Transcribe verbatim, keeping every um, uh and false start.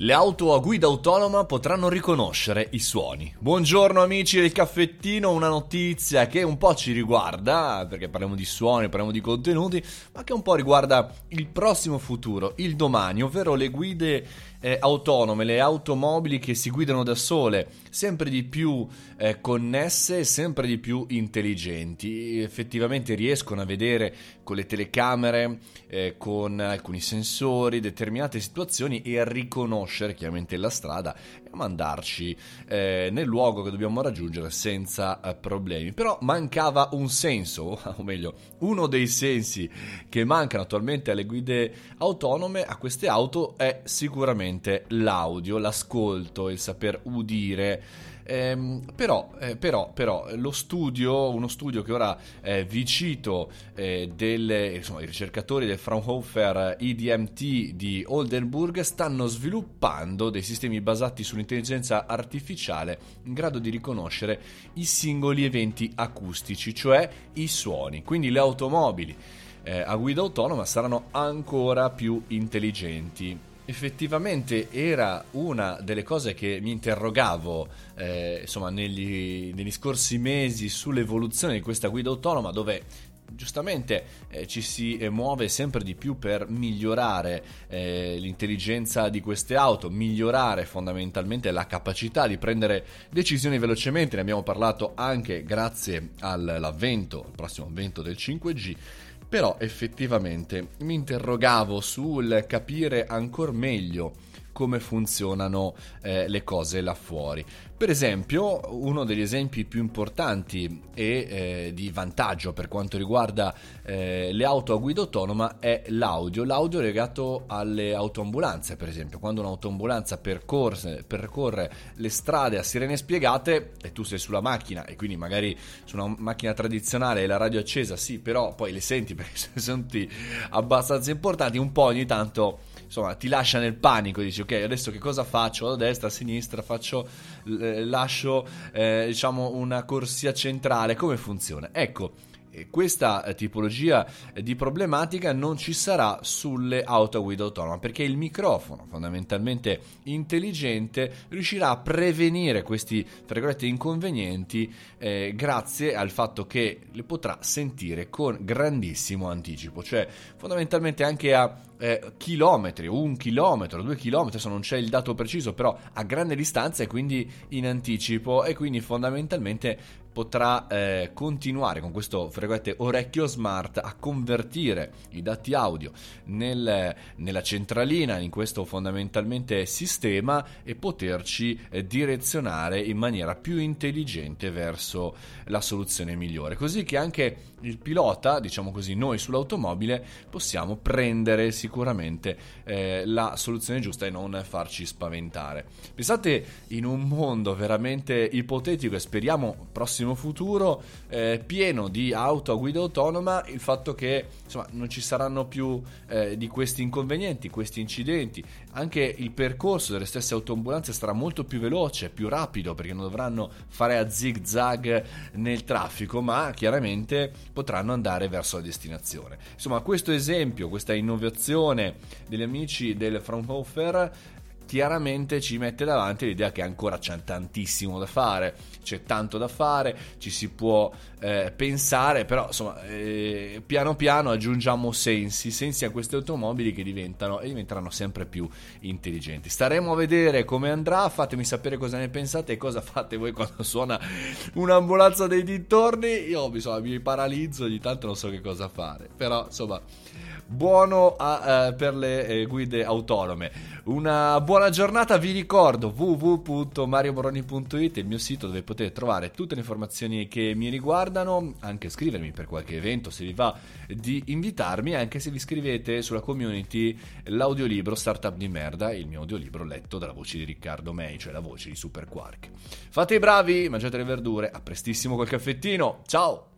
Le auto a guida autonoma potranno riconoscere i suoni. Buongiorno amici del caffettino, una notizia che un po' ci riguarda, perché parliamo di suoni, parliamo di contenuti, ma che un po' riguarda il prossimo futuro, il domani, ovvero le guide eh, autonome, le automobili che si guidano da sole, sempre di più eh, connesse, sempre di più intelligenti. Effettivamente riescono a vedere con le telecamere, eh, con alcuni sensori, determinate situazioni e a riconoscere chiaramente la strada e mandarci eh, nel luogo che dobbiamo raggiungere senza eh, problemi. Però mancava un senso, o meglio uno dei sensi che mancano attualmente alle guide autonome, a queste auto, è sicuramente l'audio, l'ascolto, il saper udire. Eh, però, eh, però, però lo studio, uno studio che ora eh, vi cito, eh, delle, insomma, i ricercatori del Fraunhofer I D M T di Oldenburg stanno sviluppando dei sistemi basati sull'intelligenza artificiale in grado di riconoscere i singoli eventi acustici, cioè i suoni. Quindi le automobili eh, a guida autonoma saranno ancora più intelligenti. Effettivamente era una delle cose che mi interrogavo eh, insomma negli, negli scorsi mesi sull'evoluzione di questa guida autonoma, dove giustamente eh, ci si eh, muove sempre di più per migliorare eh, l'intelligenza di queste auto, migliorare fondamentalmente la capacità di prendere decisioni velocemente. Ne abbiamo parlato anche grazie all'avvento, al prossimo avvento del cinque G. Però effettivamente mi interrogavo sul capire ancor meglio come funzionano eh, le cose là fuori. Per esempio, uno degli esempi più importanti e eh, di vantaggio per quanto riguarda eh, le auto a guida autonoma è l'audio. L'audio legato alle autoambulanze, per esempio. Quando un'autoambulanza percorre, percorre le strade a sirene spiegate e tu sei sulla macchina, e quindi magari su una macchina tradizionale e la radio accesa, sì, però poi le senti perché sono tutti abbastanza importanti, un po' ogni tanto insomma ti lascia nel panico, dici ok, adesso che cosa faccio? Vado a destra, a sinistra, faccio... lascio eh, diciamo una corsia centrale, come funziona? Ecco, questa tipologia di problematica non ci sarà sulle auto a guida autonoma, perché il microfono fondamentalmente intelligente riuscirà a prevenire questi tra virgolette inconvenienti eh, grazie al fatto che le potrà sentire con grandissimo anticipo, cioè fondamentalmente anche a eh, chilometri, un chilometro, due chilometri, adesso non c'è il dato preciso, però a grande distanza e quindi in anticipo, e quindi fondamentalmente potrà eh, continuare con questo frequente orecchio smart a convertire i dati audio nel, nella centralina, in questo fondamentalmente sistema, e poterci eh, direzionare in maniera più intelligente verso la soluzione migliore, così che anche il pilota, diciamo così, noi sull'automobile possiamo prendere sicuramente eh, la soluzione giusta e non farci spaventare. Pensate, in un mondo veramente ipotetico, e speriamo prossimo futuro eh, pieno di auto a guida autonoma, il fatto che insomma non ci saranno più eh, di questi inconvenienti, questi incidenti, anche il percorso delle stesse autoambulanze sarà molto più veloce, più rapido, perché non dovranno fare a zig zag nel traffico, ma chiaramente potranno andare verso la destinazione. Insomma, questo esempio, questa innovazione degli amici del Fraunhofer chiaramente ci mette davanti l'idea che ancora c'è tantissimo da fare, c'è tanto da fare, ci si può eh, pensare, però insomma eh, piano piano aggiungiamo sensi, sensi a queste automobili che diventano e diventeranno sempre più intelligenti. Staremo a vedere come andrà, fatemi sapere cosa ne pensate e cosa fate voi quando suona un'ambulanza dei dintorni. Io insomma, mi paralizzo, ogni tanto non so che cosa fare, però insomma... Buono a, eh, per le eh, guide autonome. Una buona giornata, vi ricordo w w w punto mario moroni punto i t, il mio sito dove potete trovare tutte le informazioni che mi riguardano, anche scrivermi per qualche evento se vi va di invitarmi, anche se vi iscrivete sulla community l'audiolibro Startup di Merda, il mio audiolibro letto dalla voce di Riccardo Mei, cioè la voce di Superquark. Fate i bravi, mangiate le verdure, a prestissimo col caffettino, ciao!